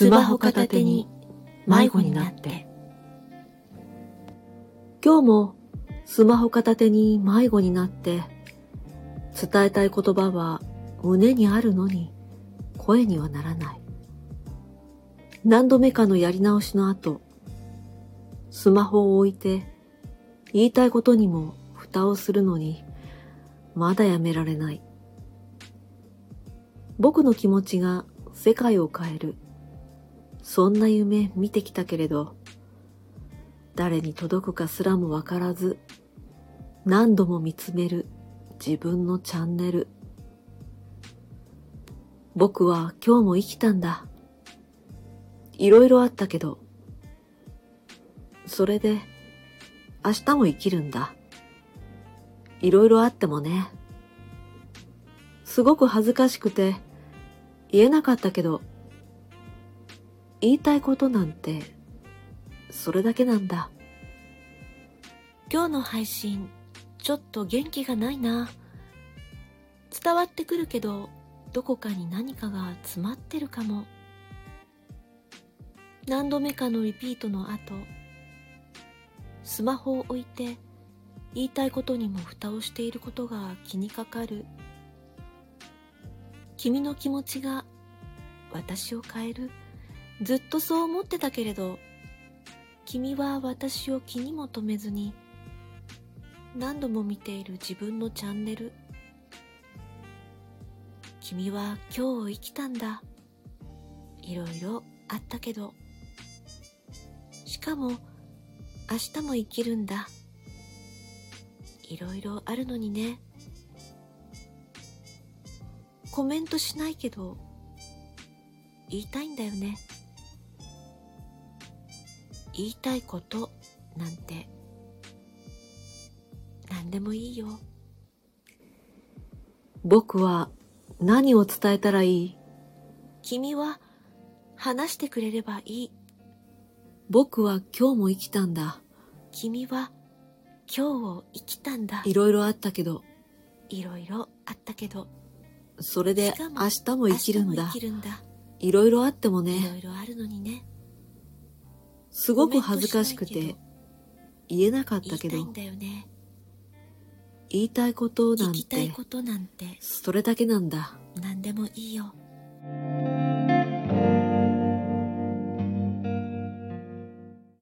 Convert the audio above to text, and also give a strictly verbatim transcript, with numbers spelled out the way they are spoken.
スマホ片手に迷子になって。今日もスマホ片手に迷子になって、伝えたい言葉は胸にあるのに声にはならない。何度目かのやり直しの後、スマホを置いて言いたいことにも蓋をするのにまだやめられない。僕の気持ちが世界を変える、そんな夢見てきたけれど、誰に届くかすらもわからず、何度も見つめる自分のチャンネル。僕は今日も生きたんだ。いろいろあったけど、それで明日も生きるんだ。いろいろあってもね。すごく恥ずかしくて言えなかったけど、言いたいことなんてそれだけなんだ。今日の配信ちょっと元気がないな。伝わってくるけどどこかに何かが詰まってるかも。何度目かのリピートの後、スマホを置いて言いたいことにも蓋をしていることが気にかかる。君の気持ちが私を変える。ずっとそう思ってたけれど、君は私を気にも留めずに何度も見ている自分のチャンネル。君は今日を生きたんだ。いろいろあったけど、しかも明日も生きるんだ。いろいろあるのにね。コメントしないけど言いたいんだよね。言いたいことなんて何でもいいよ。僕は何を伝えたらいい？君は話してくれればいい。僕は今日も生きたんだ。君は今日を生きたんだ。いろいろあったけど。いろいろあったけど。それで明日も生きるんだ。いろいろあってもね。いろいろあるのにね。すごく恥ずかしくて言えなかったけど、言いたいことなんてそれだけなんだ。何でもいいよ。